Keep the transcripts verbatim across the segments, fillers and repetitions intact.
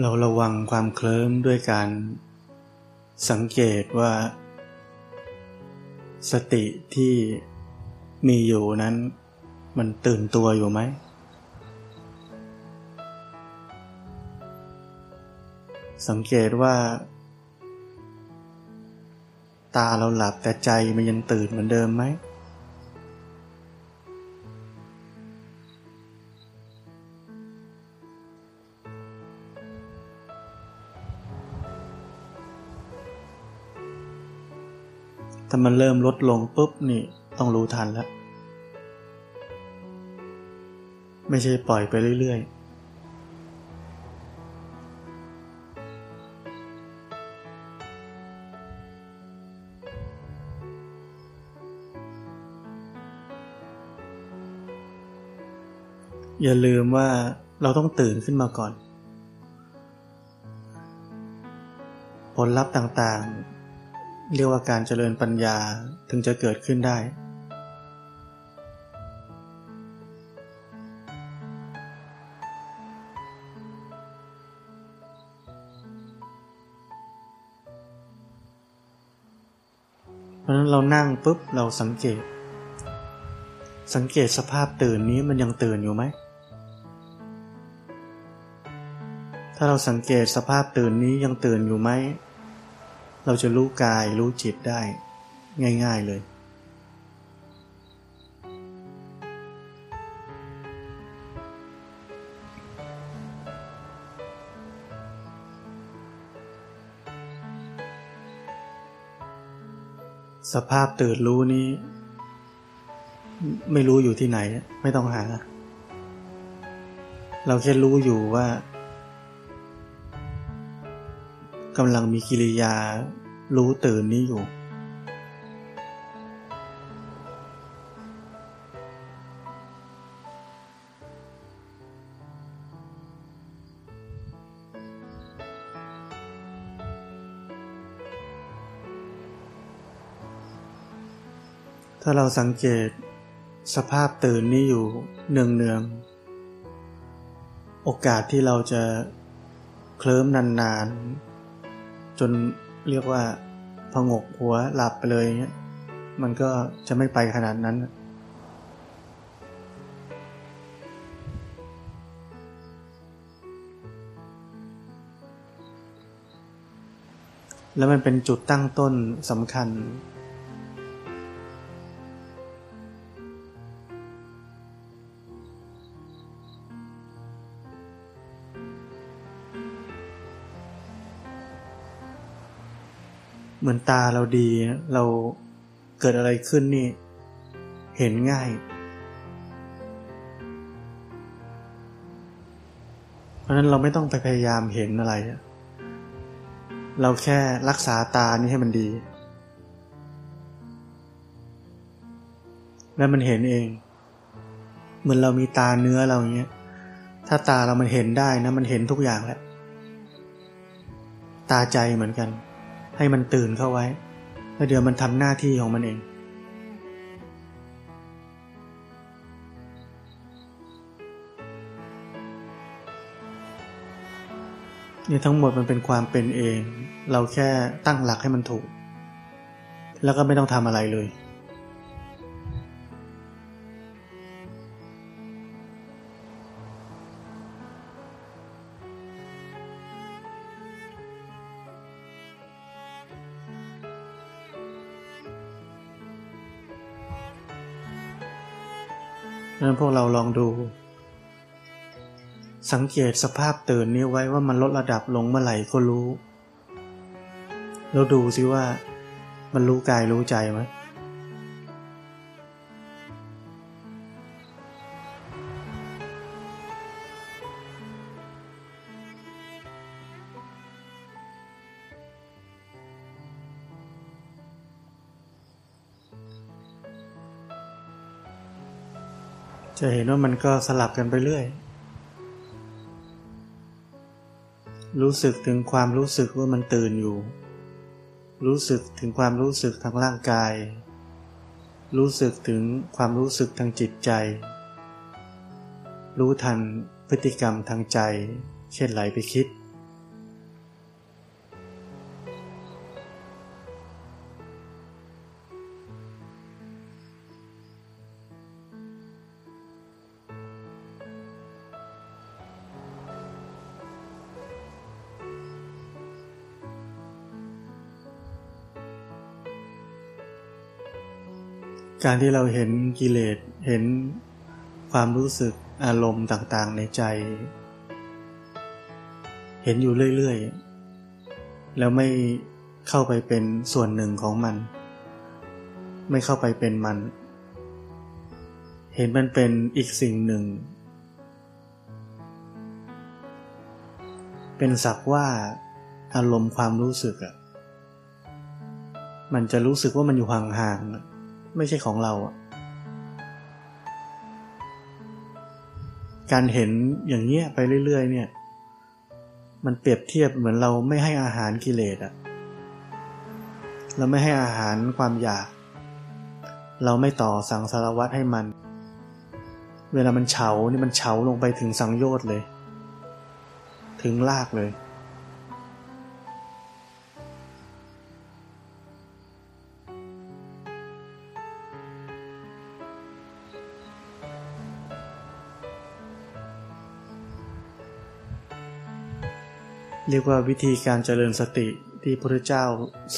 เราระวังความเคลิ้มด้วยการสังเกตว่าสติที่มีอยู่นั้นมันตื่นตัวอยู่ไหมสังเกตว่าตาเราหลับแต่ใจมันยังตื่นเหมือนเดิมไหมถ้ามันเริ่มลดลงปุ๊บนี่ต้องรู้ทันแล้วไม่ใช่ปล่อยไปเรื่อยๆอย่าลืมว่าเราต้องตื่นขึ้นมาก่อนผลลัพธ์ต่างๆเรียกว่าการเจริญปัญญาถึงจะเกิดขึ้นได้เพราะฉะนั้นเรานั่งปุ๊บเราสังเกตสังเกตสภาพตื่นนี้มันยังตื่นอยู่ไหมถ้าเราสังเกตสภาพตื่นนี้ยังตื่นอยู่ไหมเราจะรู้กายรู้จิตได้ง่ายๆเลยสภาพตื่นรู้นี้ไม่รู้อยู่ที่ไหนไม่ต้องหาเราแค่รู้อยู่ว่ากำลังมีกิริยารู้ตื่นนี้อยู่ถ้าเราสังเกตสภาพตื่นนี้อยู่เนืองๆโอกาสที่เราจะเคลิ้มนานๆจนเรียกว่าผงกหัวหลับไปเลยเงี้ยมันก็จะไม่ไปขนาดนั้นแล้วมันเป็นจุดตั้งต้นสำคัญเหมือนตาเราดีเราเกิดอะไรขึ้นนี่เห็นง่ายเพราะฉะนั้นเราไม่ต้องไปพยายามเห็นอะไรเราแค่รักษาตานี้ให้มันดีแล้วมันเห็นเองเหมือนเรามีตาเนื้อเราอย่างเงี้ยถ้าตาเรามันเห็นได้นะมันเห็นทุกอย่างแหละตาใจเหมือนกันให้มันตื่นเข้าไว้แล้วเดี๋ยวมันทำหน้าที่ของมันเองนี่ทั้งหมดมันเป็นความเป็นเองเราแค่ตั้งหลักให้มันถูกแล้วก็ไม่ต้องทำอะไรเลยงั้นพวกเราลองดูสังเกตสภาพตื่นนี้ไว้ว่ามันลดระดับลงเมื่อไหร่ก็รู้แล้วดูสิว่ามันรู้กายรู้ใจไหมจะเห็นว่ามันก็สลับกันไปเรื่อยรู้สึกถึงความรู้สึกว่ามันตื่นอยู่รู้สึกถึงความรู้สึกทางร่างกายรู้สึกถึงความรู้สึกทางจิตใจรู้ทันพฤติกรรมทางใจเช่นไหลไปคิด การที่เราเห็นกิเลสเห็นความรู้สึกอารมณ์ต่างๆในใจเห็นอยู่เรื่อยๆแล้วไม่เข้าไปเป็นส่วนหนึ่งของมันไม่เข้าไปเป็นมันเห็นมันเป็นอีกสิ่งหนึ่งเป็นสักว่าอารมณ์ความรู้สึกอ่ะมันจะรู้สึกว่ามันอยู่ห่างๆไม่ใช่ของเราอ่ะการเห็นอย่างเงี้ยไปเรื่อยๆเนี่ยมันเปรียบเทียบเหมือนเราไม่ให้อาหารกิเลสอ่ะเราไม่ให้อาหารความอยากเราไม่ต่อสังสารวัฏให้มันเวลามันเฉานี่มันเฉาลงไปถึงสังโยชน์เลยถึงรากเลยเรียกว่าวิธีการเจริญสติที่พระพุทธเจ้า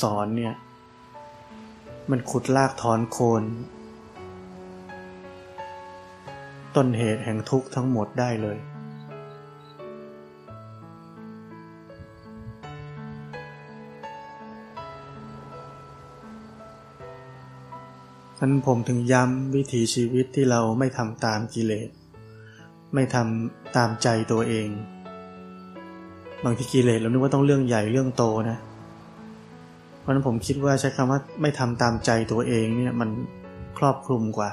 สอนเนี่ยมันขุดรากถอนโคนต้นเหตุแห่งทุกข์ทั้งหมดได้เลยฉันผมถึงย้ำวิถีชีวิตที่เราไม่ทำตามกิเลสไม่ทำตามใจตัวเองบางทีกิเลสเรานึกว่าต้องเรื่องใหญ่เรื่องโตนะเพราะฉะนั้นผมคิดว่าใช้คำว่าไม่ทำตามใจตัวเองเนี่ยมันครอบคลุมกว่า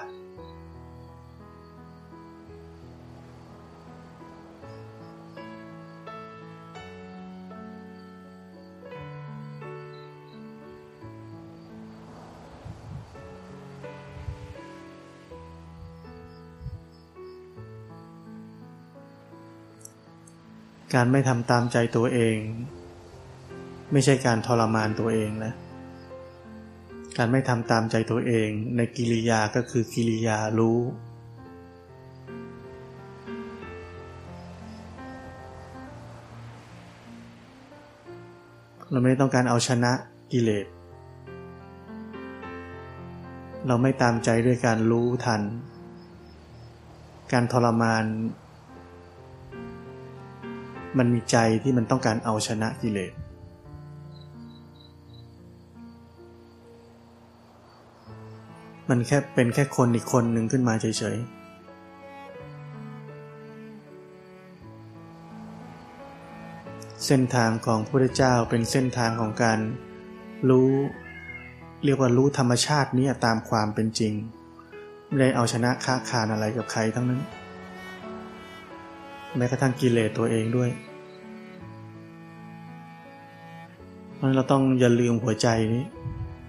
การไม่ทำตามใจตัวเองไม่ใช่การทรมานตัวเองนะการไม่ทำตามใจตัวเองในกิริยาก็คือกิริยารู้เราไม่ต้องการเอาชนะกิเลสเราไม่ตามใจด้วยการรู้ทันการทรมานมันมีใจที่มันต้องการเอาชนะกิเลสมันแค่เป็นแค่คนอีกคนหนึ่งขึ้นมาเฉยๆเส้นทางของพระพุทธเจ้าเป็นเส้นทางของการรู้เรียกว่ารู้ธรรมชาตินี้ตามความเป็นจริงไม่ได้เอาชนะค้าคานอะไรกับใครทั้งนั้นแม้กระทั่งกิเลสตัวเองด้วยเพราะฉะนั้นเราต้องอย่าลืมหัวใจนี้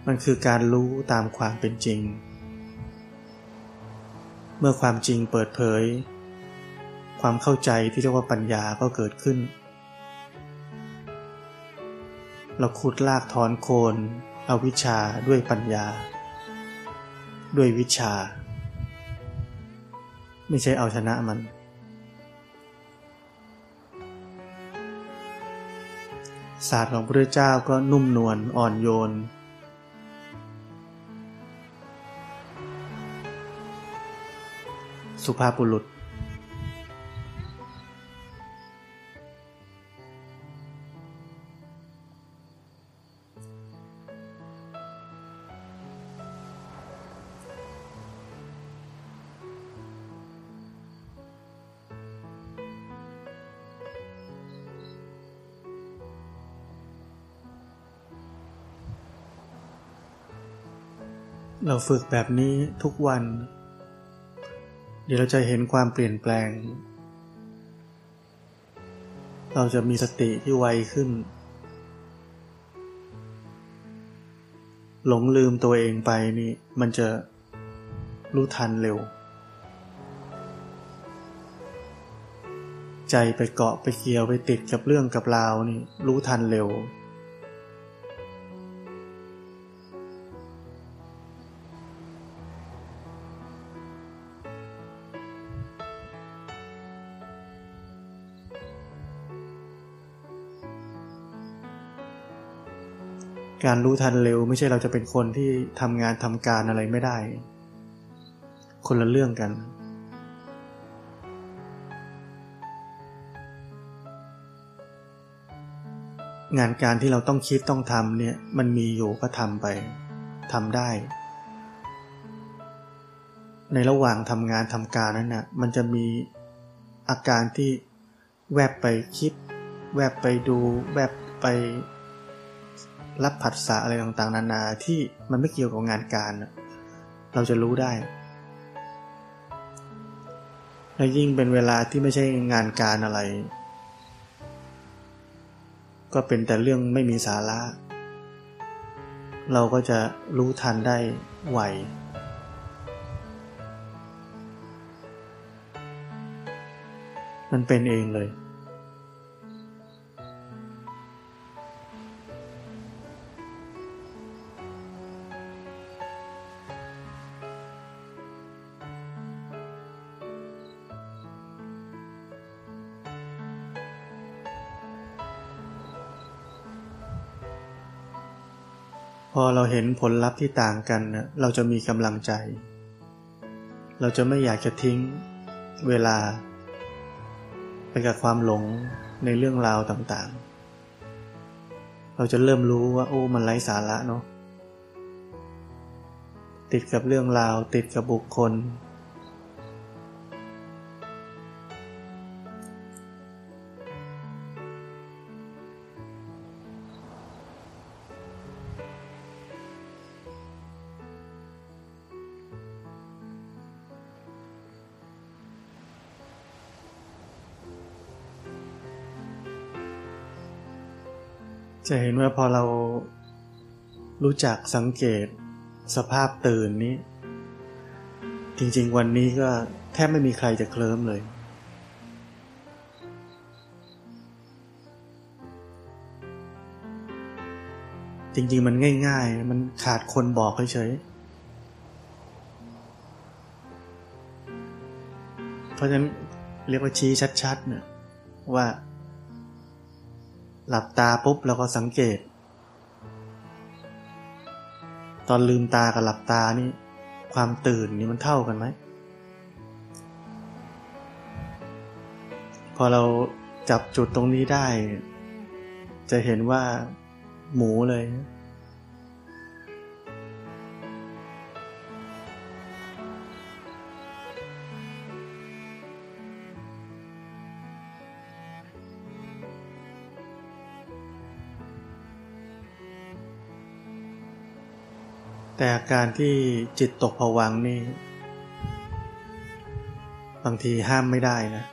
มันคือการรู้ตามความเป็นจริงเมื่อความจริงเปิดเผยความเข้าใจที่เรียกว่าปัญญาก็เกิดขึ้นเราขุดรากถอนโคนอวิชชาด้วยปัญญาด้วยวิชาไม่ใช่เอาชนะมันศาสตร์ของพระพุทธเจ้าก็นุ่มนวลอ่อนโยนสุภาพบุรุษเราฝึกแบบนี้ทุกวันเดี๋ยวเราจะเห็นความเปลี่ยนแปลงเราจะมีสติที่ไวขึ้นหลงลืมตัวเองไปนี่มันจะรู้ทันเร็วใจไปเกาะไปเกี่ยวไปติดกับเรื่องกับราวนี่รู้ทันเร็วการรู้ทันเร็วไม่ใช่เราจะเป็นคนที่ทำงานทำการอะไรไม่ได้ คนละเรื่องกันงานการที่เราต้องคิดต้องทำเนี่ยมันมีอยู่ก็ทำไปทำได้ในระหว่างทำงานทำการนั้นน่ะมันจะมีอาการที่แวบไปคิดแวบไปดูแวบไปรับผัสสะอะไรต่างๆนานาที่มันไม่เกี่ยวกับงานการเราจะรู้ได้และยิ่งเป็นเวลาที่ไม่ใช่งานการอะไรก็เป็นแต่เรื่องไม่มีสาระเราก็จะรู้ทันได้ไวมันเป็นเองเลยพอเราเห็นผลลัพธ์ที่ต่างกันนะเราจะมีกำลังใจเราจะไม่อยากจะทิ้งเวลาไปกับความหลงในเรื่องราวต่างๆเราจะเริ่มรู้ว่าโอ้มันไร้สาระเนาะติดกับเรื่องราวติดกับบุคคลจะเห็นว่าพอเรารู้จักสังเกตสภาพตื่นนี้จริงๆวันนี้ก็แทบไม่มีใครจะเคลิ้มเลยจริงๆมันง่ายๆมันขาดคนบอกเฉยๆเพราะฉะนั้นเรียกว่าชี้ชัดๆเนี่ยว่าหลับตาปุ๊บเราก็สังเกตตอนลืมตากับหลับตานี่ความตื่นนี่มันเท่ากันไหมพอเราจับจุดตรงนี้ได้จะเห็นว่าหมูเลยแต่อาการที่จิตตกผวังค์นี่บางทีห้ามไม่ได้นะ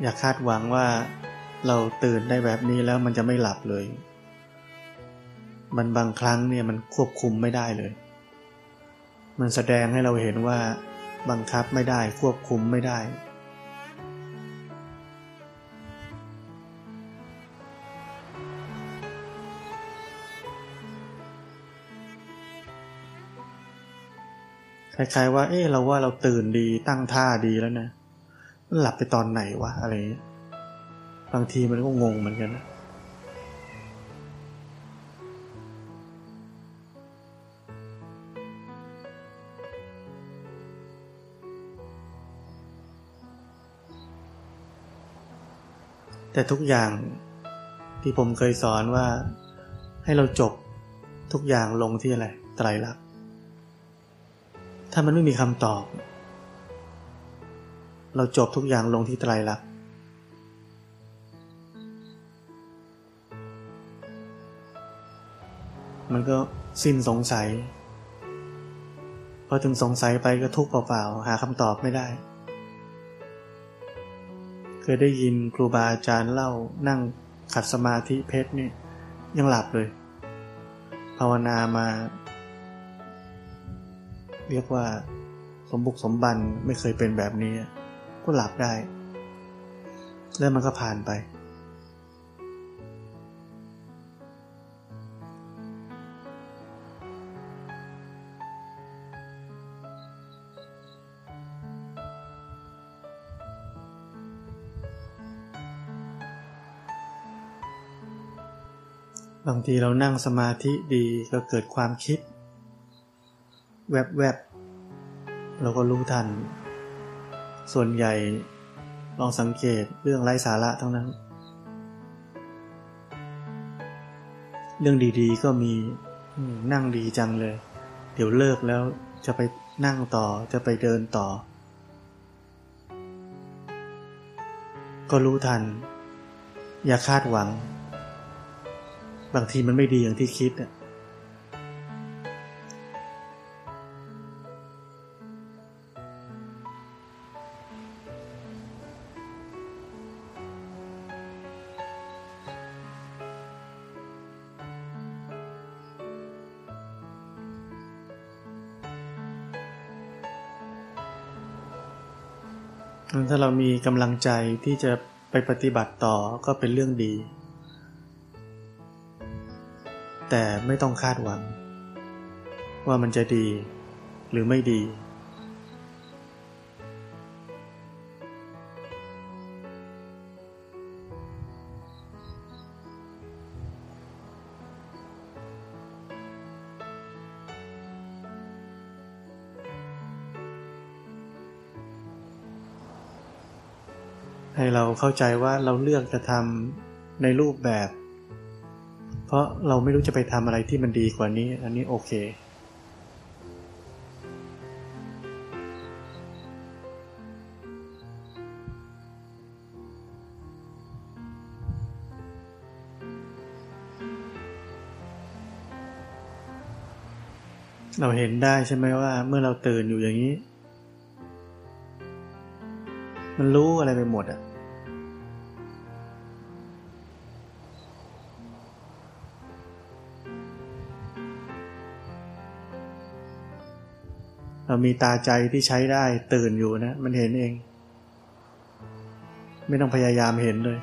อย่าคาดหวังว่าเราตื่นได้แบบนี้แล้วมันจะไม่หลับเลยมันบางครั้งเนี่ยมันควบคุมไม่ได้เลยมันแสดงให้เราเห็นว่าบังคับไม่ได้ควบคุมไม่ได้คล้ายๆว่าเอ๊ะเราว่าเราตื่นดีตั้งท่าดีแล้วนะหลับไปตอนไหนวะอะไรบางทีมันก็งงเหมือนกันนะแต่ทุกอย่างที่ผมเคยสอนว่าให้เราจบทุกอย่างลงที่อะไรไตรลักษณ์ถ้ามันไม่มีคำตอบเราจบทุกอย่างลงที่ไตรลักษณ์มันก็สิ้นสงสัยพอถึงสงสัยไปก็ทุกข์เปล่าๆหาคำตอบไม่ได้เคยได้ยินครูบาอาจารย์เล่านั่งขัดสมาธิเพชรนี่ยังหลับเลยภาวนามาเรียกว่าสมบุกสมบันไม่เคยเป็นแบบนี้ก็หลับได้แล้วมันก็ผ่านไปบางทีเรานั่งสมาธิดีก็เกิดความคิด แวบๆ แ, เราก็รู้ทันส่วนใหญ่ลองสังเกตเรื่องไร้สาระทั้งนั้นเรื่องดีๆก็มีนั่งดีจังเลยเดี๋ยวเลิกแล้วจะไปนั่งต่อจะไปเดินต่อก็รู้ทันอย่าคาดหวังบางทีมันไม่ดีอย่างที่คิดอ่ะถ้าเรามีกำลังใจที่จะไปปฏิบัติต่อก็เป็นเรื่องดีแต่ไม่ต้องคาดหวังว่ามันจะดีหรือไม่ดีให้เราเข้าใจว่าเราเลือกจะทำในรูปแบบเพราะเราไม่รู้จะไปทำอะไรที่มันดีกว่านี้อันนี้โอเคเราเห็นได้ใช่ไหมว่าเมื่อเราตื่นอยู่อย่างนี้มันรู้อะไรไปหมดอ่ะเรามีตาใจที่ใช้ได้ตื่นอยู่นะมันเห็นเองไม่ต้องพยายามเห็นเลย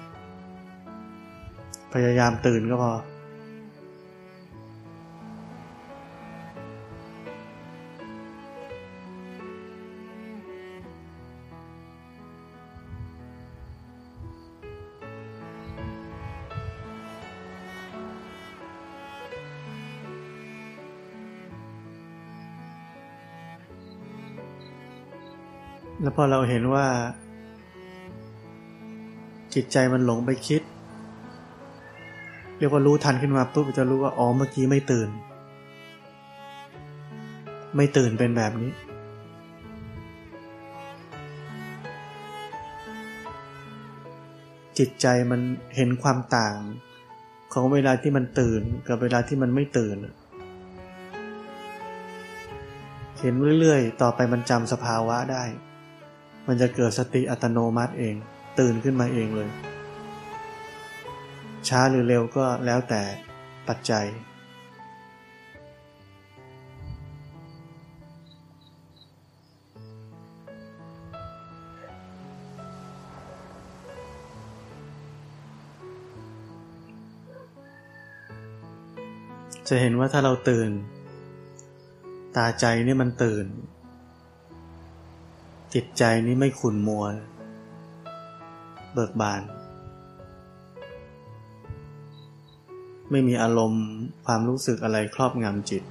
พยายามตื่นก็พอแล้วพอเราเห็นว่าจิตใจมันหลงไปคิดเรียกว่ารู้ทันขึ้นมาปุ๊บจะรู้ว่าอ๋อเมื่อกี้ไม่ตื่นไม่ตื่นเป็นแบบนี้จิตใจมันเห็นความต่างของเวลาที่มันตื่นกับเวลาที่มันไม่ตื่นเห็นเรื่อยๆต่อไปมันจำสภาวะได้มันจะเกิดสติอัตโนมัติเองตื่นขึ้นมาเองเลยช้าหรือเร็วก็แล้วแต่ปัจจัยจะเห็นว่าถ้าเราตื่นตาใจนี่มันตื่นจิตใจนี้ไม่ขุ่นมัวเบิกบานไม่มีอารมณ์ความรู้สึกอะไรครอบงำจิต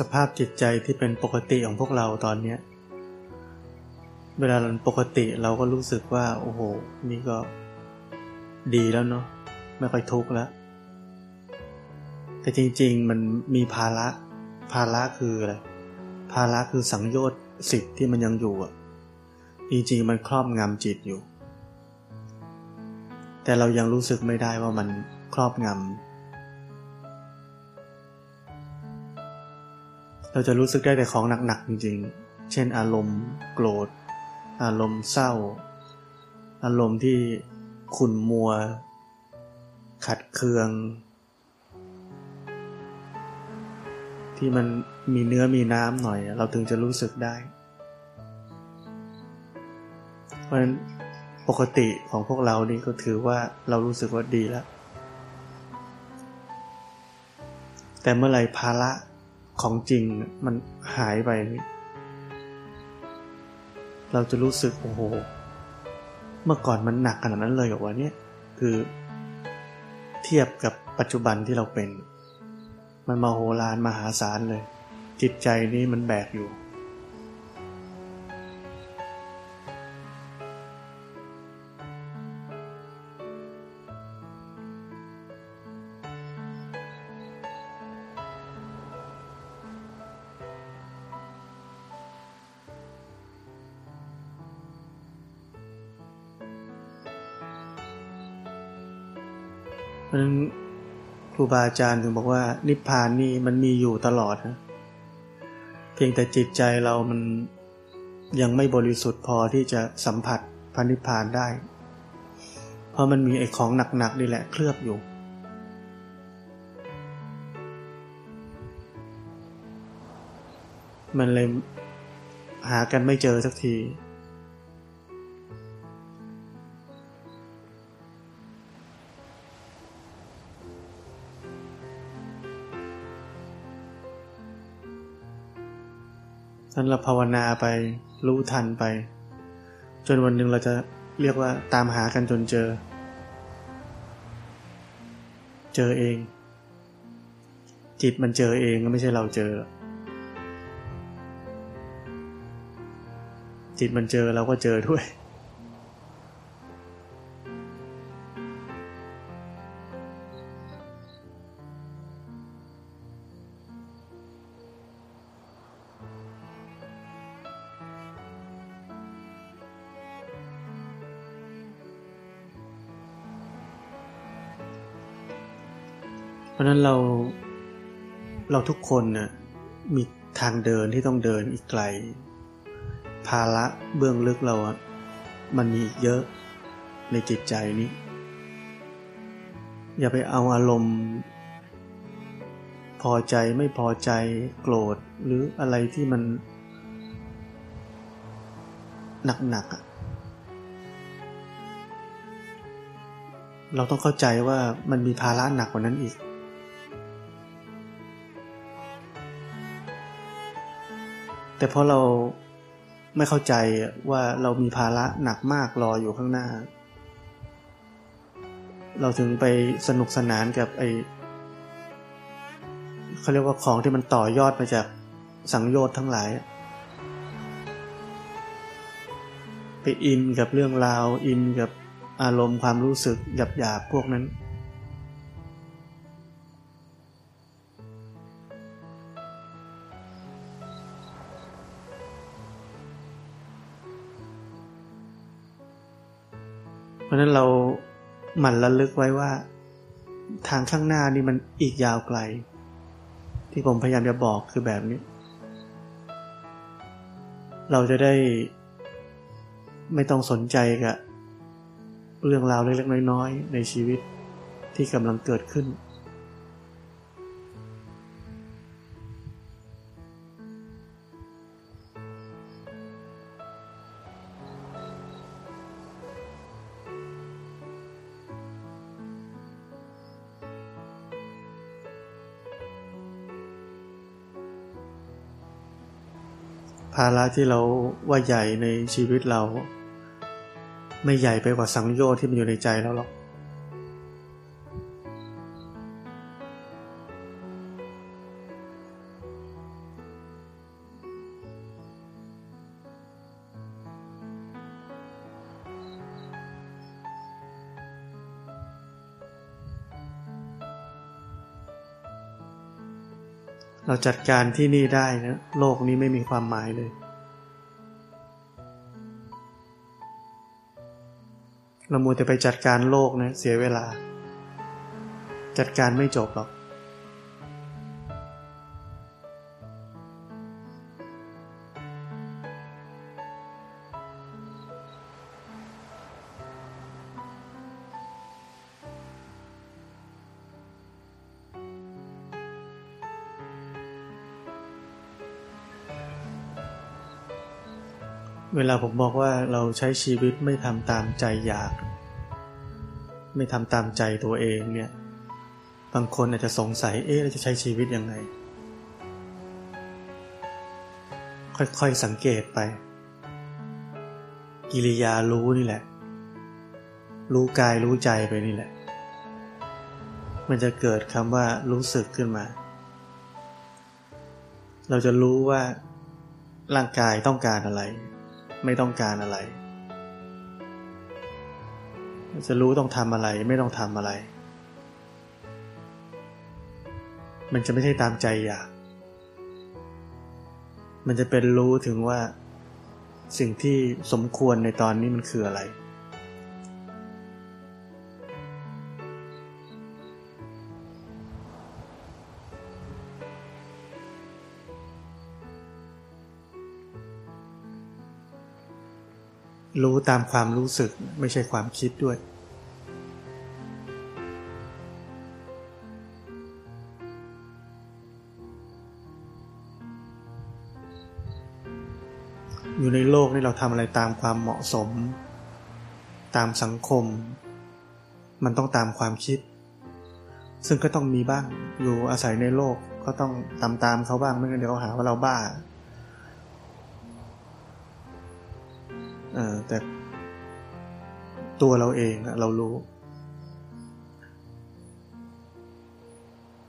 สภาพจิตใจที่เป็นปกติของพวกเราตอนนี้เวลาเราปกติเราก็รู้สึกว่าโอ้โหนี่ก็ดีแล้วเนาะไม่ค่อยทุกข์แล้วแต่จริงๆมันมีภาระภาระคืออะไรภาระคือสังโยชน์สิบที่มันยังอยู่อ่ะจริงๆมันครอบงำจิตอยู่แต่เรายังรู้สึกไม่ได้ว่ามันครอบงำเราจะรู้สึกได้แต่ของหนักๆจริงๆเช่นอารมณ์โกรธอารมณ์เศร้าอารมณ์ที่ขุ่นมัวขัดเคืองที่มันมีเนื้อมีน้ำหน่อยเราถึงจะรู้สึกได้เพราะฉะนั้นปกติของพวกเรานี่ก็ถือว่าเรารู้สึกว่าดีแล้วแต่เมื่อไหร่ภาระ ของจริงมันหายไปเราจะรู้สึกโอ้โหเมื่อก่อนมันหนักขนาดนั้นเลยเหรอวะเนี่ยคือเทียบกับปัจจุบันที่เราเป็นมันมโหฬารมหาศาลเลยจิตใจนี้มันแบกอยู่เพราะฉะนั้นครูบาอาจารย์ถึงบอกว่านิพพานนี่มันมีอยู่ตลอดนะเพียงแต่จิตใจเรามันยังไม่บริสุทธิ์พอที่จะสัมผัสพระนิพพานได้เพราะมันมีไอ้ของหนักๆนี่แหละเคลือบอยู่มันเลยหากันไม่เจอสักทีนั้นเราภาวนาไปรู้ทันไปจนวันหนึ่งเราจะเรียกว่าตามหากันจนเจอเจอเองจิตมันเจอเองก็ไม่ใช่เราเจอจิตมันเจอเราก็เจอด้วยเพราะนั้นเราเราทุกคนนะมีทางเดินที่ต้องเดินอีกไกลภาระเบื้องลึกเราอะมันมีเยอะในจิตใจนี้อย่าไปเอาอารมณ์พอใจไม่พอใจโกรธหรืออะไรที่มันหนักๆอะเราต้องเข้าใจว่ามันมีภาระหนักกว่านั้นอีกแต่เพราะเราไม่เข้าใจว่าเรามีภาระหนักมากรออยู่ข้างหน้าเราถึงไปสนุกสนานกับไอ้เขาเรียกว่าของที่มันต่อยอดมาจากสังโยชน์ทั้งหลายไปอินกับเรื่องราวอินกับอารมณ์ความรู้สึกหยาบๆพวกนั้นเพราะนั้นเราหมั่นระลึกไว้ว่าทางข้างหน้านี่มันอีกยาวไกลที่ผมพยายามจะบอกคือแบบนี้เราจะได้ไม่ต้องสนใจกับเรื่องราวเล็กๆน้อยๆในชีวิตที่กำลังเกิดขึ้นภาระที่เราว่าใหญ่ในชีวิตเราไม่ใหญ่ไปกว่าสังโยชน์ที่มันอยู่ในใจเราหรอกเราจัดการที่นี่ได้นะโลกนี้ไม่มีความหมายเลยเรามัวแต่ไปจัดการโลกนะเสียเวลาจัดการไม่จบหรอกเวลาผมบอกว่าเราใช้ชีวิตไม่ทำตามใจอยากไม่ทำตามใจตัวเองเนี่ยบางคนอาจจะสงสัยเอ๊ะเราจะใช้ชีวิตยังไง ค่อยๆสังเกตไปกิริยารู้นี่แหละรู้กายรู้ใจไปนี่แหละมันจะเกิดคำว่ารู้สึกขึ้นมาเราจะรู้ว่าร่างกายต้องการอะไรไม่ต้องการอะไรจะรู้ต้องทำอะไรไม่ต้องทำอะไรมันจะไม่ใช่ตามใจอยากมันจะเป็นรู้ถึงว่าสิ่งที่สมควรในตอนนี้มันคืออะไรรู้ตามความรู้สึกไม่ใช่ความคิดด้วยอยู่ในโลกนี่เราทำอะไรตามความเหมาะสมตามสังคมมันต้องตามความคิดซึ่งก็ต้องมีบ้างอยู่อาศัยในโลกก็ต้องตามตามเขาบ้างไม่งั้นเดี๋ยวเขาหาว่าเราบ้าเออแต่ตัวเราเองเรารู้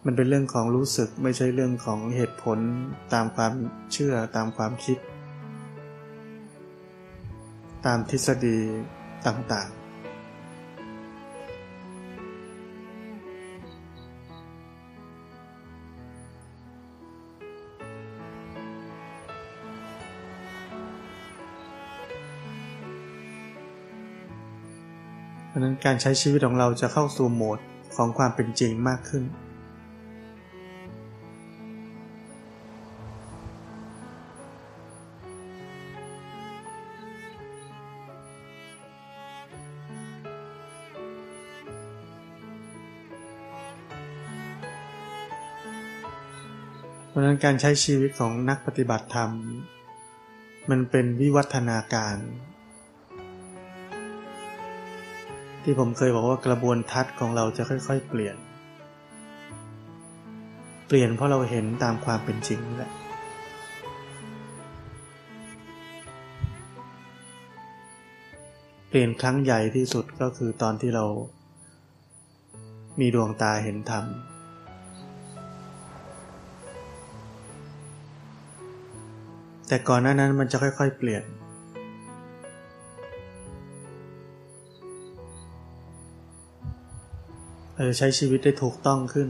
มันเป็นเรื่องของรู้สึกไม่ใช่เรื่องของเหตุผลตามความเชื่อตามความคิดตามทฤษฎีต่างๆเพราะนั้นการใช้ชีวิตของเราจะเข้าสู่โหมดของความเป็นจริงมากขึ้นเพราะนั้นการใช้ชีวิตของนักปฏิบัติธรรมมันเป็นวิวัฒนาการที่ผมเคยบอกว่ากระบวนทัศน์ของเราจะค่อยๆเปลี่ยนเปลี่ยนเพราะเราเห็นตามความเป็นจริงแหละเปลี่ยนครั้งใหญ่ที่สุดก็คือตอนที่เรามีดวงตาเห็นธรรมแต่ก่อนหน้านั้นมันจะค่อยๆเปลี่ยนเราจะใช้ชีวิตได้ถูกต้องขึ้น